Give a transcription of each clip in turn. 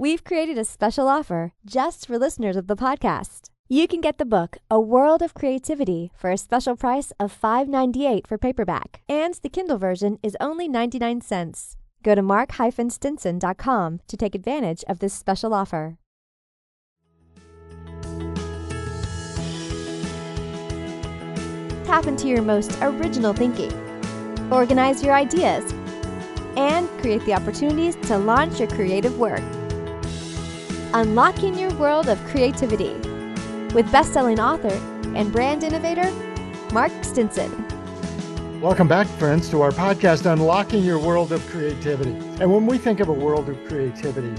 we've created a special offer just for listeners of the podcast. You can get the book, A World of Creativity, for a special price of $5.98 for paperback. And the Kindle version is only 99 cents. Go to mark-stinson.com to take advantage of this special offer. Tap into your most original thinking, organize your ideas, and create the opportunities to launch your creative work. Unlocking your world of creativity with best-selling author and brand innovator, Mark Stinson. Welcome back, friends, to our podcast, Unlocking Your World of Creativity. And when we think of a world of creativity,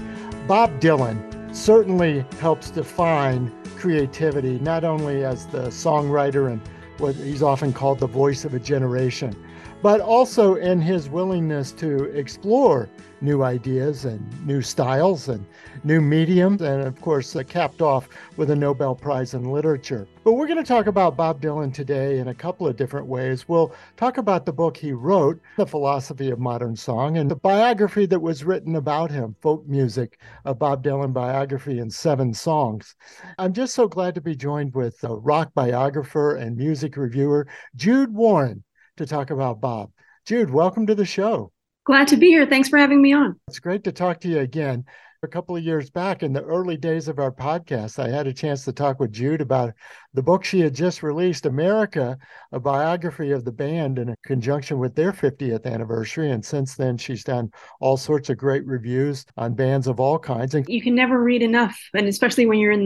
Bob Dylan certainly helps define creativity, not only as the songwriter and what he's often called the voice of a generation, but also in his willingness to explore new ideas and new styles and new mediums, and of course capped off with a Nobel Prize in Literature. But we're going to talk about Bob Dylan today in a couple of different ways. We'll talk about the book he wrote, The Philosophy of Modern Song, and the biography that was written about him, Folk Music: A Bob Dylan Biography in Seven Songs. I'm just so glad to be joined with a rock biographer and music reviewer, Jude Warne, to talk about Bob. Jude, welcome to the show. Glad to be here. Thanks for having me on. It's great to talk to you again. A couple of years back in the early days of our podcast, I had a chance to talk with Jude about the book she had just released, America, a biography of the band in conjunction with their 50th anniversary. And since then, she's done all sorts of great reviews on bands of all kinds. And you can never read enough. And especially when you're in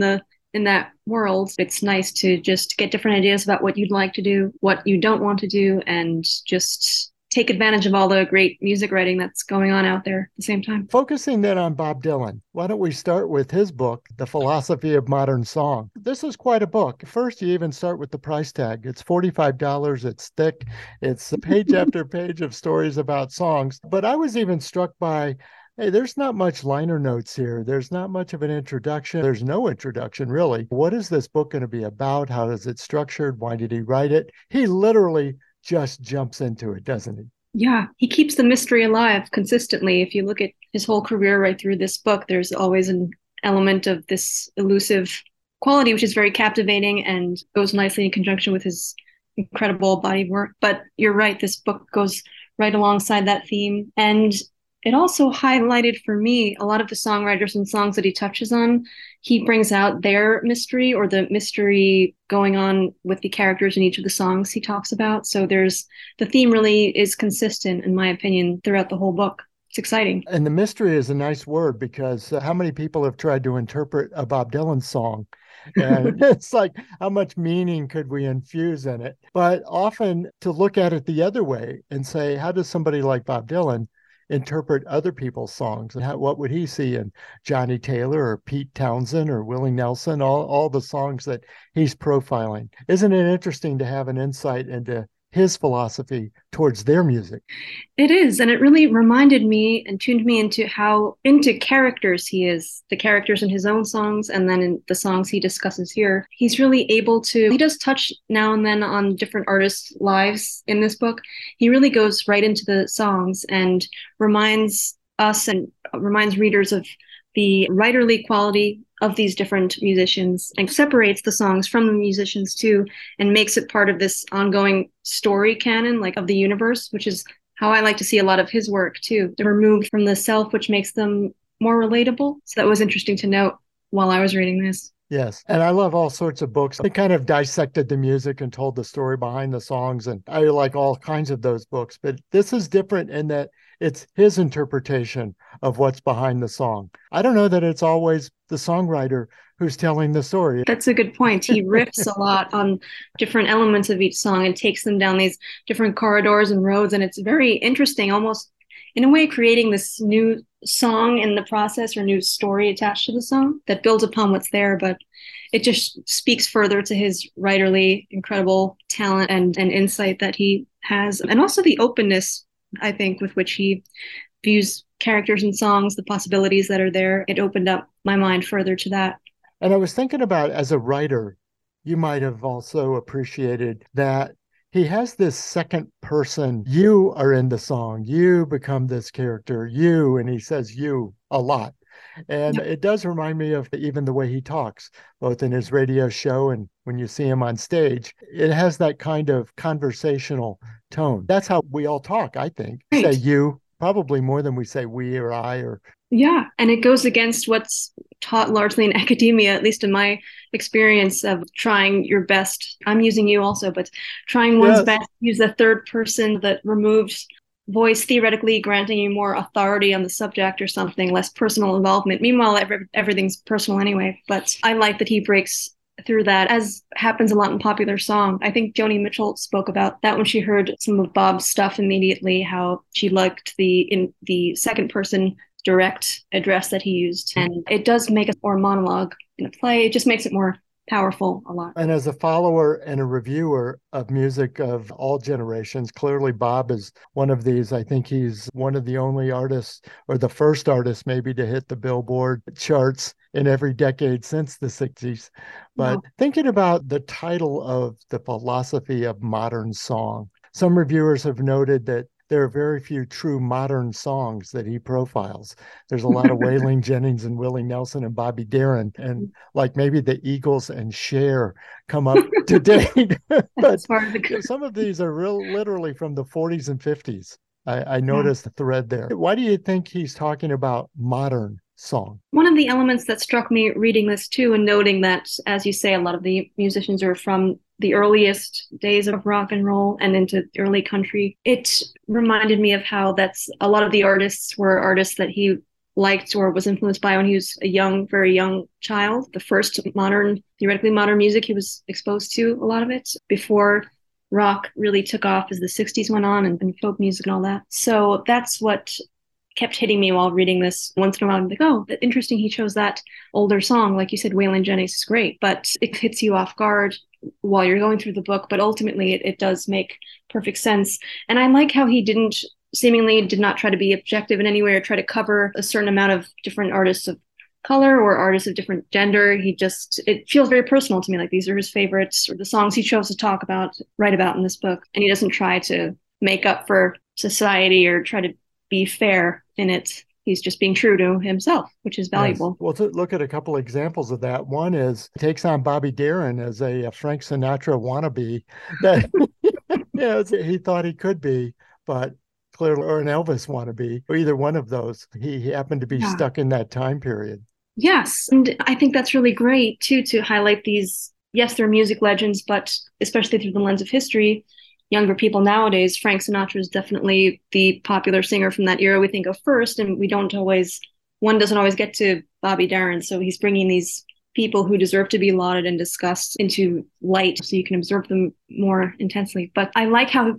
that world, it's nice to just get different ideas about what you'd like to do, what you don't want to do, and just take advantage of all the great music writing that's going on out there at the same time. Focusing then on Bob Dylan, why don't we start with his book, The Philosophy of Modern Song. This is quite a book. First, you even start with the price tag. It's $45. It's thick. It's page after page of stories about songs. But I was even struck by, hey, there's not much liner notes here. There's not much of an introduction. There's no introduction, really. What is this book going to be about? How is it structured? Why did he write it? He literally just jumps into it, doesn't he? Yeah, he keeps the mystery alive consistently. If you look at his whole career right through this book, there's always an element of this elusive quality, which is very captivating and goes nicely in conjunction with his incredible body work. But you're right, this book goes right alongside that theme. And it also highlighted for me a lot of the songwriters and songs that he touches on. He brings out their mystery or the mystery going on with the characters in each of the songs he talks about. So there's the theme really is consistent, in my opinion, throughout the whole book. It's exciting. And the mystery is a nice word, because how many people have tried to interpret a Bob Dylan song? And it's like, how much meaning could we infuse in it? But often to look at it the other way and say, how does somebody like Bob Dylan interpret other people's songs? And what would he see in Johnny Taylor or Pete Townshend or Willie Nelson, all the songs that he's profiling? Isn't it interesting to have an insight into his philosophy towards their music? It is. And it really reminded me and tuned me into how into characters he is, the characters in his own songs and then in the songs he discusses here. He's really able to, he does touch now and then on different artists' lives in this book. He really goes right into the songs and reminds us and reminds readers of the writerly quality of these different musicians, and separates the songs from the musicians too, and makes it part of this ongoing story canon, like of the universe, which is how I like to see a lot of his work too. They're removed from the self, which makes them more relatable. So that was interesting to note while I was reading this. Yes. And I love all sorts of books that kind of dissected the music and told the story behind the songs. And I like all kinds of those books. But this is different in that it's his interpretation of what's behind the song. I don't know that it's always the songwriter who's telling the story. That's a good point. He riffs a lot on different elements of each song and takes them down these different corridors and roads. And it's very interesting, almost in a way creating this new song in the process or new story attached to the song that builds upon what's there, but it just speaks further to his writerly incredible talent and insight that he has, and also the openness, I think, with which he views characters and songs, the possibilities that are there. It opened up my mind further to that. And I was thinking about, as a writer, you might have also appreciated that he has this second person. You are in the song. You become this character. You, and he says you a lot. And it does remind me of even the way he talks, both in his radio show and when you see him on stage. It has that kind of conversational tone. That's how we all talk, I think. Right. Say you, probably more than we say we or I or... Yeah, and it goes against what's taught largely in academia, at least in my experience of trying your best. I'm using you also, but trying one's best, use the third person, that removes voice, theoretically granting you more authority on the subject or something, less personal involvement. Meanwhile, everything's personal anyway. But I like that he breaks through that, as happens a lot in popular song. I think Joni Mitchell spoke about that when she heard some of Bob's stuff immediately, how she liked the second person direct address that he used. And it does make it, or monologue in a play, it just makes it more powerful a lot. And as a follower and a reviewer of music of all generations, clearly Bob is one of these. I think he's one of the only artists, or the first artist maybe, to hit the Billboard charts in every decade since the 60s. But thinking about the title of The Philosophy of Modern Song, some reviewers have noted that there are very few true modern songs that he profiles. There's a lot of Waylon Jennings and Willie Nelson and Bobby Darin, and like maybe the Eagles and Cher come up to date. But some of these are literally from the 40s and 50s. I noticed the thread there. Why do you think he's talking about modern song? One of the elements that struck me reading this too, and noting that, as you say, a lot of the musicians are from the earliest days of rock and roll and into early country, it reminded me of how that's a lot of the artists were artists that he liked or was influenced by when he was a young, very young child. The first modern, theoretically modern music he was exposed to, a lot of it, before rock really took off as the 60s went on, and folk music and all that. So that's what kept hitting me while reading this. Once in a while, I'm like, oh, interesting he chose that older song. Like you said, Waylon Jennings is great, but it hits you off guard while you're going through the book, but ultimately it does make perfect sense. And I like how he did not try to be objective in any way or try to cover a certain amount of different artists of color or artists of different gender. It feels very personal to me, like these are his favorites or the songs he chose to talk about, write about in this book. And he doesn't try to make up for society or try to be fair in it. He's just being true to himself, which is valuable. Yes. Well, to look at a couple examples of that. One is he takes on Bobby Darin as a Frank Sinatra wannabe that he thought he could be, but clearly, or an Elvis wannabe, or either one of those. He happened to be stuck in that time period. Yes, and I think that's really great too, to highlight these. Yes, they're music legends, but especially through the lens of history. Younger people nowadays, Frank Sinatra is definitely the popular singer from that era we think of first, and one doesn't always get to Bobby Darin. So he's bringing these people who deserve to be lauded and discussed into light so you can observe them more intensely. But I like how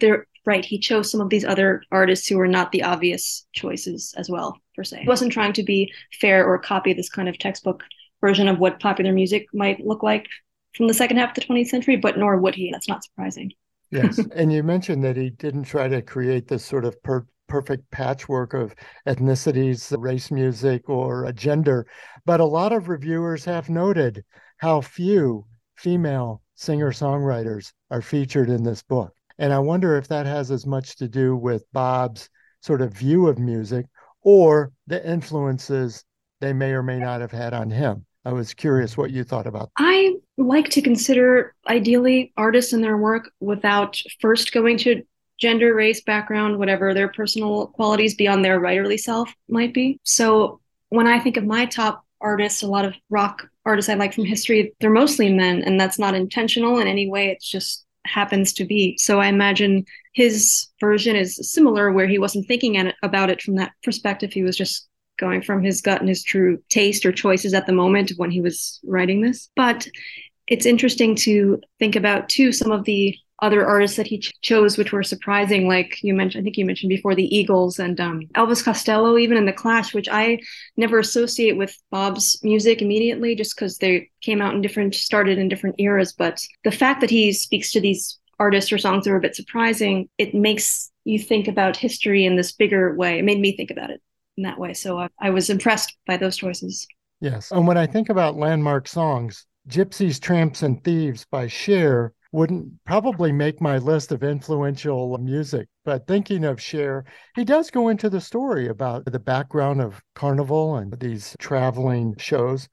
he chose some of these other artists who were not the obvious choices as well, per se. He wasn't trying to be fair or copy this kind of textbook version of what popular music might look like from the second half of the 20th century, but nor would he. That's not surprising. Yes. And you mentioned that he didn't try to create this sort of perfect patchwork of ethnicities, race music, or gender. But a lot of reviewers have noted how few female singer-songwriters are featured in this book. And I wonder if that has as much to do with Bob's sort of view of music or the influences they may or may not have had on him. I was curious what you thought about that. I like to consider, ideally, artists and their work without first going to gender, race, background, whatever their personal qualities beyond their writerly self might be. So when I think of my top artists, a lot of rock artists I like from history, they're mostly men, and that's not intentional in any way. It just happens to be. So I imagine his version is similar, where he wasn't thinking about it from that perspective. He was just going from his gut and his true taste or choices at the moment when he was writing this. But it's interesting to think about, too, some of the other artists that he chose, which were surprising, like you mentioned, I think you mentioned before, the Eagles and Elvis Costello, even in The Clash, which I never associate with Bob's music immediately, just because they started in different eras. But the fact that he speaks to these artists or songs that are a bit surprising, it makes you think about history in this bigger way. It made me think about it in that way. So I was impressed by those choices. Yes. And when I think about landmark songs, Gypsies, Tramps, and Thieves by Cher wouldn't probably make my list of influential music. But thinking of Cher, he does go into the story about the background of Carnival and these traveling shows.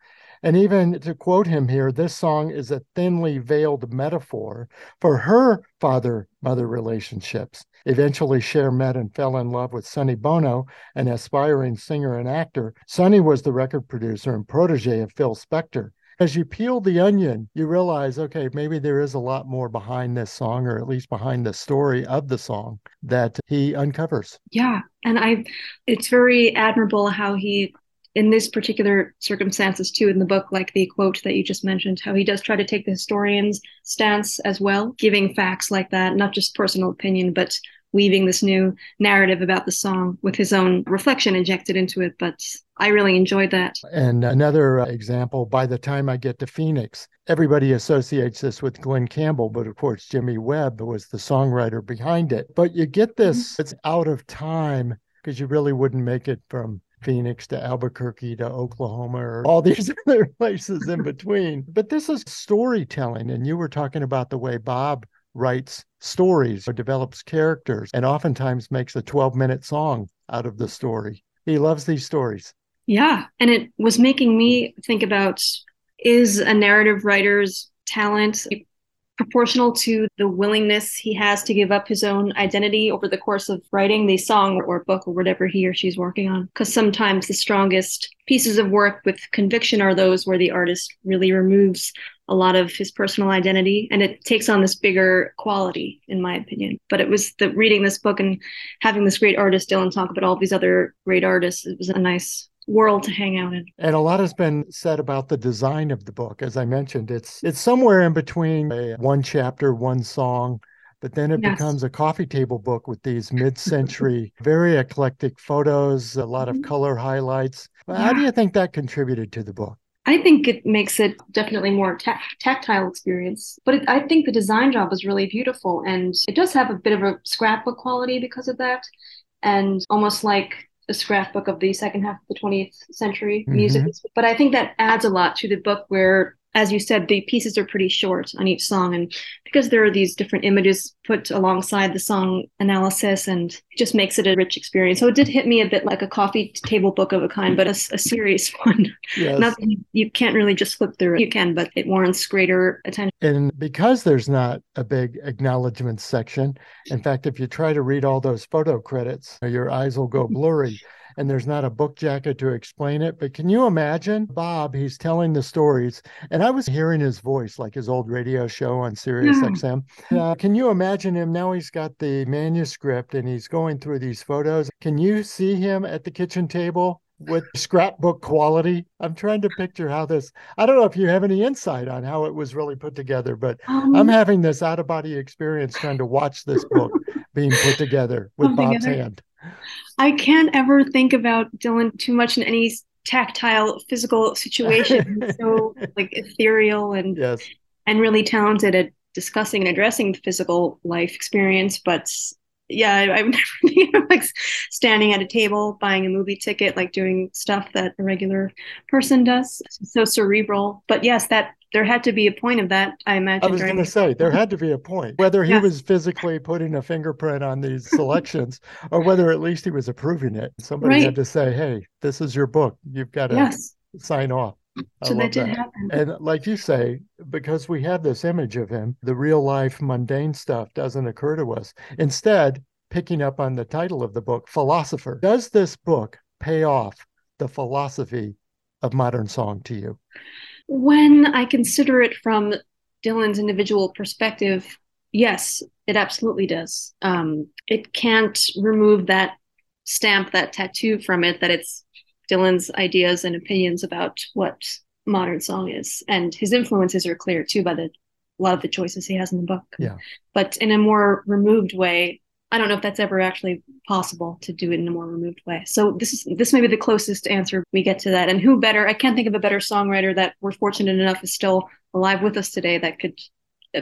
And even to quote him here, this song is a thinly veiled metaphor for her father-mother relationships. Eventually, Cher met and fell in love with Sonny Bono, an aspiring singer and actor. Sonny was the record producer and protege of Phil Spector. As you peel the onion, you realize, okay, maybe there is a lot more behind this song, or at least behind the story of the song that he uncovers. Yeah, and it's very admirable how he, in this particular circumstances too, in the book, like the quote that you just mentioned, how he does try to take the historian's stance as well, giving facts like that, not just personal opinion, but weaving this new narrative about the song with his own reflection injected into it. But I really enjoyed that. And another example, By the Time I Get to Phoenix. Everybody associates this with Glenn Campbell, but of course, Jimmy Webb was the songwriter behind it. But you get this, it's out of time, because you really wouldn't make it from Phoenix to Albuquerque to Oklahoma or all these other places in between. But this is storytelling. And you were talking about the way Bob writes stories or develops characters and oftentimes makes a 12-minute song out of the story. He loves these stories. Yeah. And it was making me think about, is a narrative writer's talent proportional to the willingness he has to give up his own identity over the course of writing the song or book or whatever he or she's working on? Because sometimes the strongest pieces of work with conviction are those where the artist really removes a lot of his personal identity, and it takes on this bigger quality, in my opinion. But it was the reading this book and having this great artist Dylan talk about all these other great artists. It was a nice world to hang out in. And a lot has been said about the design of the book. As I mentioned, it's somewhere in between a one chapter, one song, but then it becomes a coffee table book with these mid-century, very eclectic photos, a lot of color highlights. Yeah. How do you think that contributed to the book? I think it makes it definitely more tactile experience. But I think the design job is really beautiful. And it does have a bit of a scrapbook quality because of that. And almost like a scrapbook of the second half of the 20th century music. But I think that adds a lot to the book where, as you said, the pieces are pretty short on each song. And because there are these different images put alongside the song analysis, and it just makes it a rich experience. So it did hit me a bit like a coffee table book of a kind, but a serious one. Yes. You can't really just flip through it. You can, but it warrants greater attention. And because there's not a big acknowledgments section, in fact, if you try to read all those photo credits, your eyes will go blurry. And there's not a book jacket to explain it. But can you imagine Bob? He's telling the stories. And I was hearing his voice, like his old radio show on Sirius XM. Can you imagine him? Now he's got the manuscript and he's going through these photos. Can you see him at the kitchen table with scrapbook quality? I'm trying to picture how this, I don't know if you have any insight on how it was really put together, but I'm having this out-of-body experience trying to watch this book being put together with Bob's hand. I can't ever think about Dylan too much in any tactile physical situation. He's so like ethereal and and really talented at discussing and addressing the physical life experience. But yeah, I would never think of like standing at a table, buying a movie ticket, like doing stuff that a regular person does. It's so cerebral. But yes, that there had to be a point of that, I imagine. I was going to say, there had to be a point, whether he was physically putting a fingerprint on these selections or whether at least he was approving it. Somebody had to say, hey, this is your book. You've got to sign off. So that did happen. And like you say, because we have this image of him, the real life mundane stuff doesn't occur to us. Instead, picking up on the title of the book, Philosopher, does this book pay off the philosophy of modern song to you? When I consider it from Dylan's individual perspective, yes, it absolutely does. It can't remove that stamp, that tattoo from it, that it's Dylan's ideas and opinions about what modern song is. And his influences are clear, too, by a lot of the choices he has in the book. Yeah. But in a more removed way, I don't know if that's ever actually possible to do it in a more removed way. So this may be the closest answer we get to that. And who better? I can't think of a better songwriter that we're fortunate enough is still alive with us today that could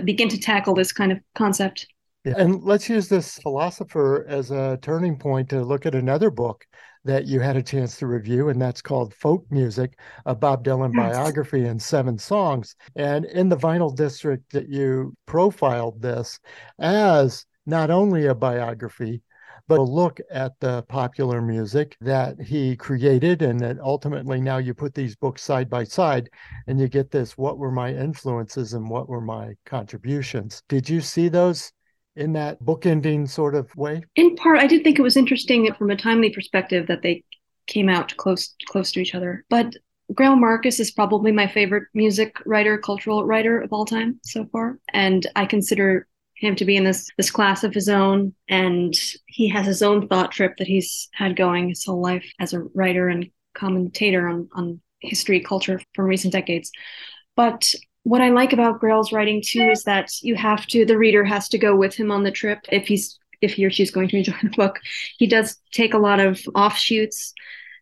begin to tackle this kind of concept. Yeah. And let's use this philosopher as a turning point to look at another book that you had a chance to review, and that's called Folk Music, a Bob Dylan Biography in Seven Songs. And in the Vinyl District, that you profiled this as not only a biography, but a look at the popular music that he created, and that ultimately now you put these books side by side and you get this, what were my influences and what were my contributions? Did you see those in that bookending sort of way? In part, I did think it was interesting from a timely perspective that they came out close to each other. But Greil Marcus is probably my favorite music writer, cultural writer of all time so far. And I consider him to be in this class of his own, and he has his own thought trip that he's had going his whole life as a writer and commentator on history, culture from recent decades. But what I like about Greil's writing too is that the reader has to go with him on the trip if he or she's going to enjoy the book. He does take a lot of offshoots,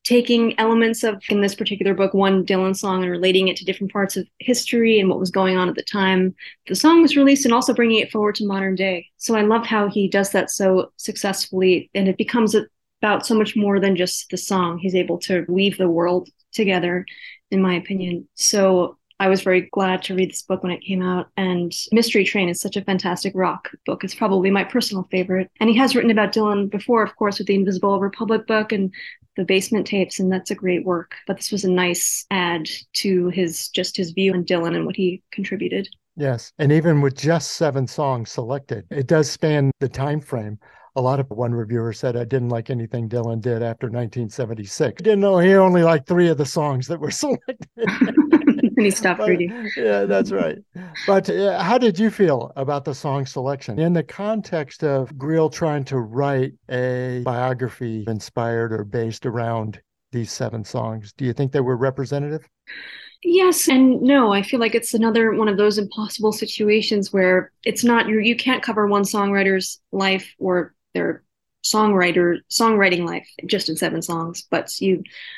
taking elements of, in this particular book, one Dylan song and relating it to different parts of history and what was going on at the time the song was released, and also bringing it forward to modern day. So I love how he does that so successfully, and it becomes about so much more than just the song. He's able to weave the world together, in my opinion. So I was very glad to read this book when it came out. And Mystery Train is such a fantastic rock book. It's probably my personal favorite. And he has written about Dylan before, of course, with the Invisible Republic book and The Basement Tapes, and that's a great work. But this was a nice add to his view on Dylan and what he contributed. Yes, and even with just 7 songs selected, it does span the time frame. A lot of one reviewer said, I didn't like anything Dylan did after 1976. I didn't know he only liked 3 of the songs that were selected. And he stopped reading. Yeah, that's right. But how did you feel about the song selection in the context of Greil trying to write a biography inspired or based around these 7 songs? Do you think they were representative? Yes and no. I feel like it's another one of those impossible situations where it's not, you can't cover one songwriter's life or their songwriting life just in 7 songs, but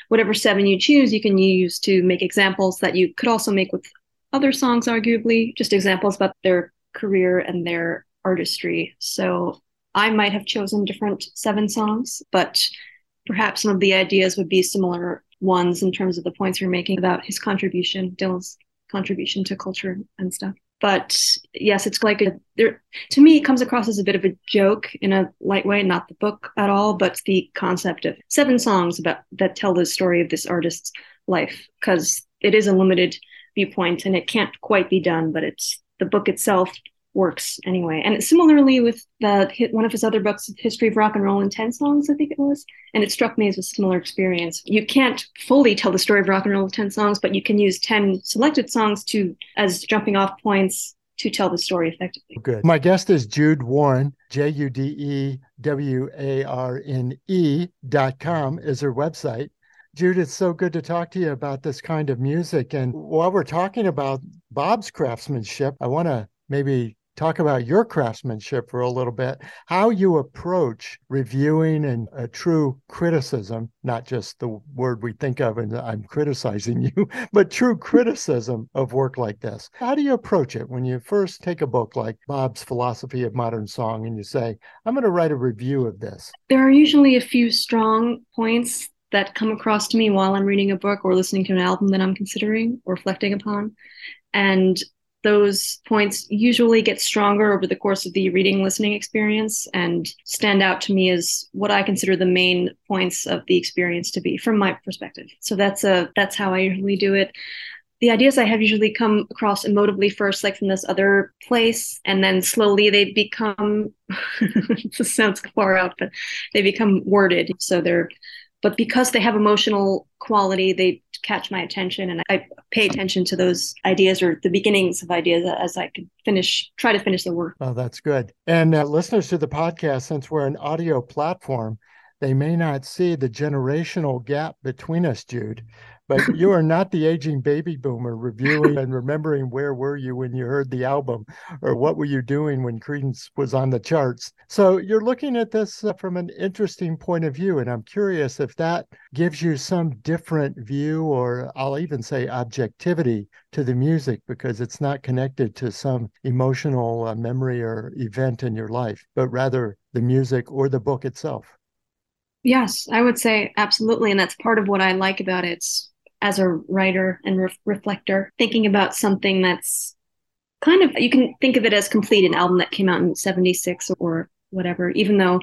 whatever 7 you choose, you can use to make examples that you could also make with other songs, arguably, just examples about their career and their artistry. So I might have chosen different 7 songs, but perhaps some of the ideas would be similar ones in terms of the points you're making about his contribution, Dylan's contribution to culture and stuff. But yes, it's like to me, it comes across as a bit of a joke in a light way, not the book at all, but the concept of 7 songs that tell the story of this artist's life, because it is a limited viewpoint and it can't quite be done, but the book itself works anyway. And similarly with one of his other books, History of Rock and Roll in 10 Songs, I think it was. And it struck me as a similar experience. You can't fully tell the story of rock and roll in 10 songs, but you can use 10 selected songs as jumping off points to tell the story effectively. Good. My guest is Jude Warne, JudeWarne.com is her website. Jude, it's so good to talk to you about this kind of music. And while we're talking about Bob's craftsmanship, I want to maybe talk about your craftsmanship for a little bit, how you approach reviewing and a true criticism, not just the word we think of and I'm criticizing you, but true criticism of work like this. How do you approach it when you first take a book like Bob's Philosophy of Modern Song and you say, I'm going to write a review of this? There are usually a few strong points that come across to me while I'm reading a book or listening to an album that I'm considering or reflecting upon. And those points usually get stronger over the course of the reading listening experience and stand out to me as what I consider the main points of the experience to be from my perspective. So that's how I usually do it. The ideas I have usually come across emotively first, like from this other place, and then slowly they become, this sounds far out, but they become worded. But because they have emotional quality, they catch my attention, and I pay attention to those ideas or the beginnings of ideas as I could try to finish the work. Oh, that's good. And listeners to the podcast, since we're an audio platform, they may not see the generational gap between us, Jude, but you are not the aging baby boomer reviewing and remembering where were you when you heard the album or what were you doing when Creedence was on the charts. So you're looking at this from an interesting point of view, and I'm curious if that gives you some different view, or I'll even say objectivity to the music, because it's not connected to some emotional memory or event in your life, but rather the music or the book itself. Yes, I would say absolutely. And that's part of what I like about it as a writer and reflector, thinking about something that's kind of, you can think of it as complete, an album that came out in 76 or whatever, even though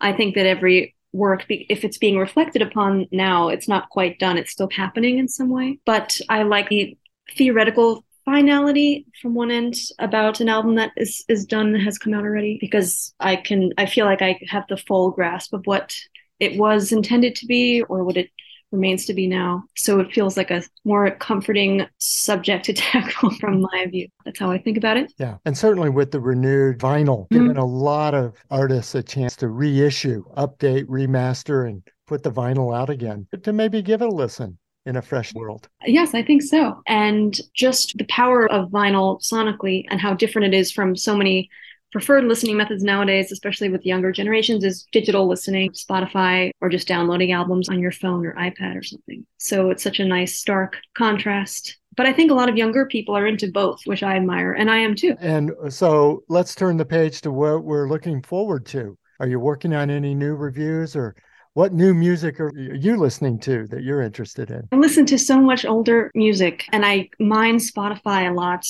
I think that every work, if it's being reflected upon now, it's not quite done. It's still happening in some way. But I like the theoretical finality from one end about an album that is done, has come out already, because I feel like I have the full grasp of what it was intended to be or what it remains to be now. So it feels like a more comforting subject to tackle from my view. That's how I think about it. Yeah. And certainly with the renewed vinyl, giving a lot of artists a chance to reissue, update, remaster, and put the vinyl out again to maybe give it a listen in a fresh world. Yes, I think so. And just the power of vinyl sonically and how different it is from so many preferred listening methods nowadays, especially with younger generations, is digital listening, Spotify, or just downloading albums on your phone or iPad or something. So it's such a nice stark contrast. But I think a lot of younger people are into both, which I admire, and I am too. And so let's turn the page to what we're looking forward to. Are you working on any new reviews, or what new music are you listening to that you're interested in? I listen to so much older music, and I mine Spotify a lot.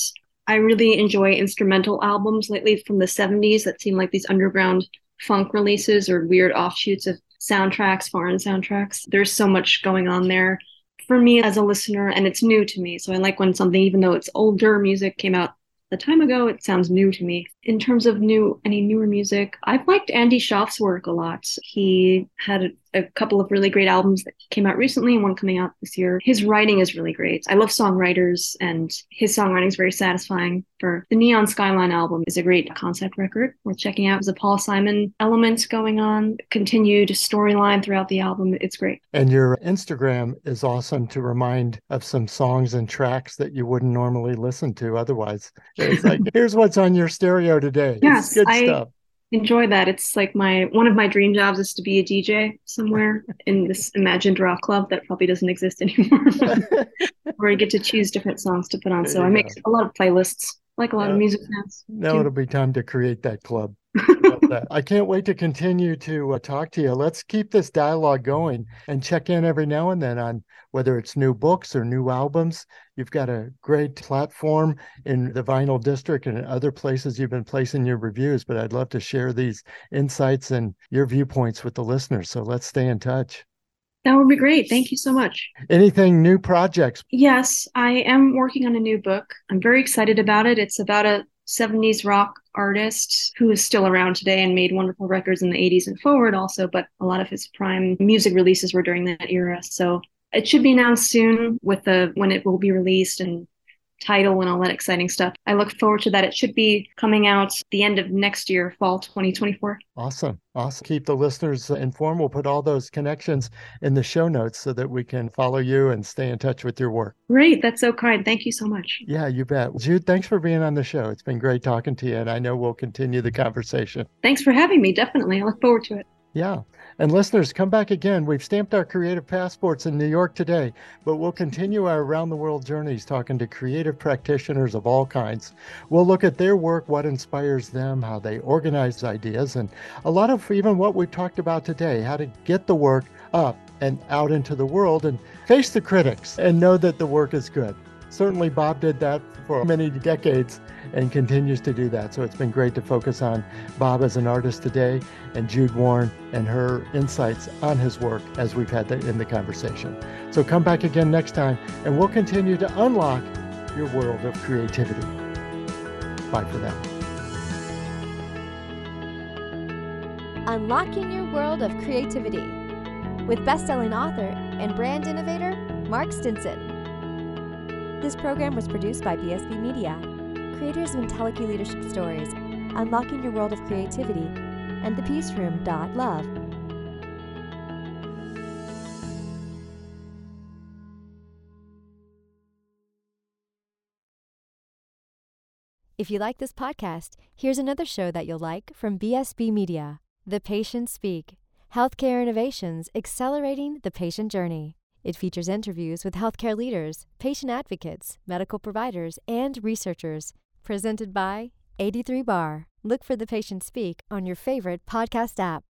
I really enjoy instrumental albums lately from the 70s that seem like these underground funk releases or weird offshoots of soundtracks, foreign soundtracks. There's so much going on there for me as a listener, and it's new to me. So I like when something, even though it's older music, came out a time ago, it sounds new to me. In terms of any newer music, I've liked Andy Schaaf's work a lot. He had a couple of really great albums that came out recently and one coming out this year. His writing is really great. I love songwriters, and his songwriting is very satisfying. For the Neon Skyline album is a great concept record worth checking out. There's a Paul Simon element going on, continued storyline throughout the album. It's great. And your Instagram is awesome to remind of some songs and tracks that you wouldn't normally listen to otherwise. It's like, here's what's on your stereo today. Yes, it's good stuff. Enjoy that. It's like one of my dream jobs is to be a DJ somewhere in this imagined rock club that probably doesn't exist anymore, where I get to choose different songs to put on. So I make a lot of playlists, like a lot of music fans. Now it'll be time to create that club. I can't wait to continue to talk to you. Let's keep this dialogue going and check in every now and then on whether it's new books or new albums. You've got a great platform in the Vinyl District and in other places you've been placing your reviews, but I'd love to share these insights and your viewpoints with the listeners. So let's stay in touch. That would be great. Thank you so much. Anything new projects? Yes, I am working on a new book. I'm very excited about it. It's about a 70s rock artist who is still around today and made wonderful records in the 80s and forward also, but a lot of his prime music releases were during that era. So it should be announced soon with when it will be released and title and all that exciting stuff. I look forward to that. It should be coming out the end of next year, fall 2024. Awesome. Keep the listeners informed. We'll put all those connections in the show notes so that we can follow you and stay in touch with your work. Great. That's so kind. Thank you so much. Yeah, you bet. Jude, thanks for being on the show. It's been great talking to you, and I know we'll continue the conversation. Thanks for having me. Definitely. I look forward to it. Yeah. And listeners, come back again. We've stamped our creative passports in New York today, but we'll continue our around-the-world journeys talking to creative practitioners of all kinds. We'll look at their work, what inspires them, how they organize ideas, and a lot of even what we've talked about today, how to get the work up and out into the world and face the critics and know that the work is good. Certainly Bob did that for many decades and continues to do that. So it's been great to focus on Bob as an artist today and Jude Warne and her insights on his work as we've had that in the conversation. So come back again next time and we'll continue to unlock your world of creativity. Bye for now. Unlocking Your World of Creativity with best-selling author and brand innovator, Mark Stinson. This program was produced by BSB Media, creators of IntelliKey Leadership Stories, Unlocking Your World of Creativity, and ThePeaceroom.love. If you like this podcast, here's another show that you'll like from BSB Media, The Patients Speak, Healthcare Innovations Accelerating the Patient Journey. It features interviews with healthcare leaders, patient advocates, medical providers, and researchers. Presented by 83 Bar. Look for The Patient Speak on your favorite podcast app.